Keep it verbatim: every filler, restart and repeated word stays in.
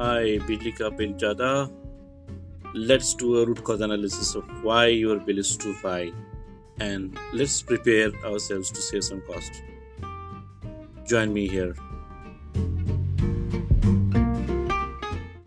Hi, Bidlika Pinjada. Let's do a root cause analysis of why your bill is too high, and let's prepare ourselves to save some cost. Join me here.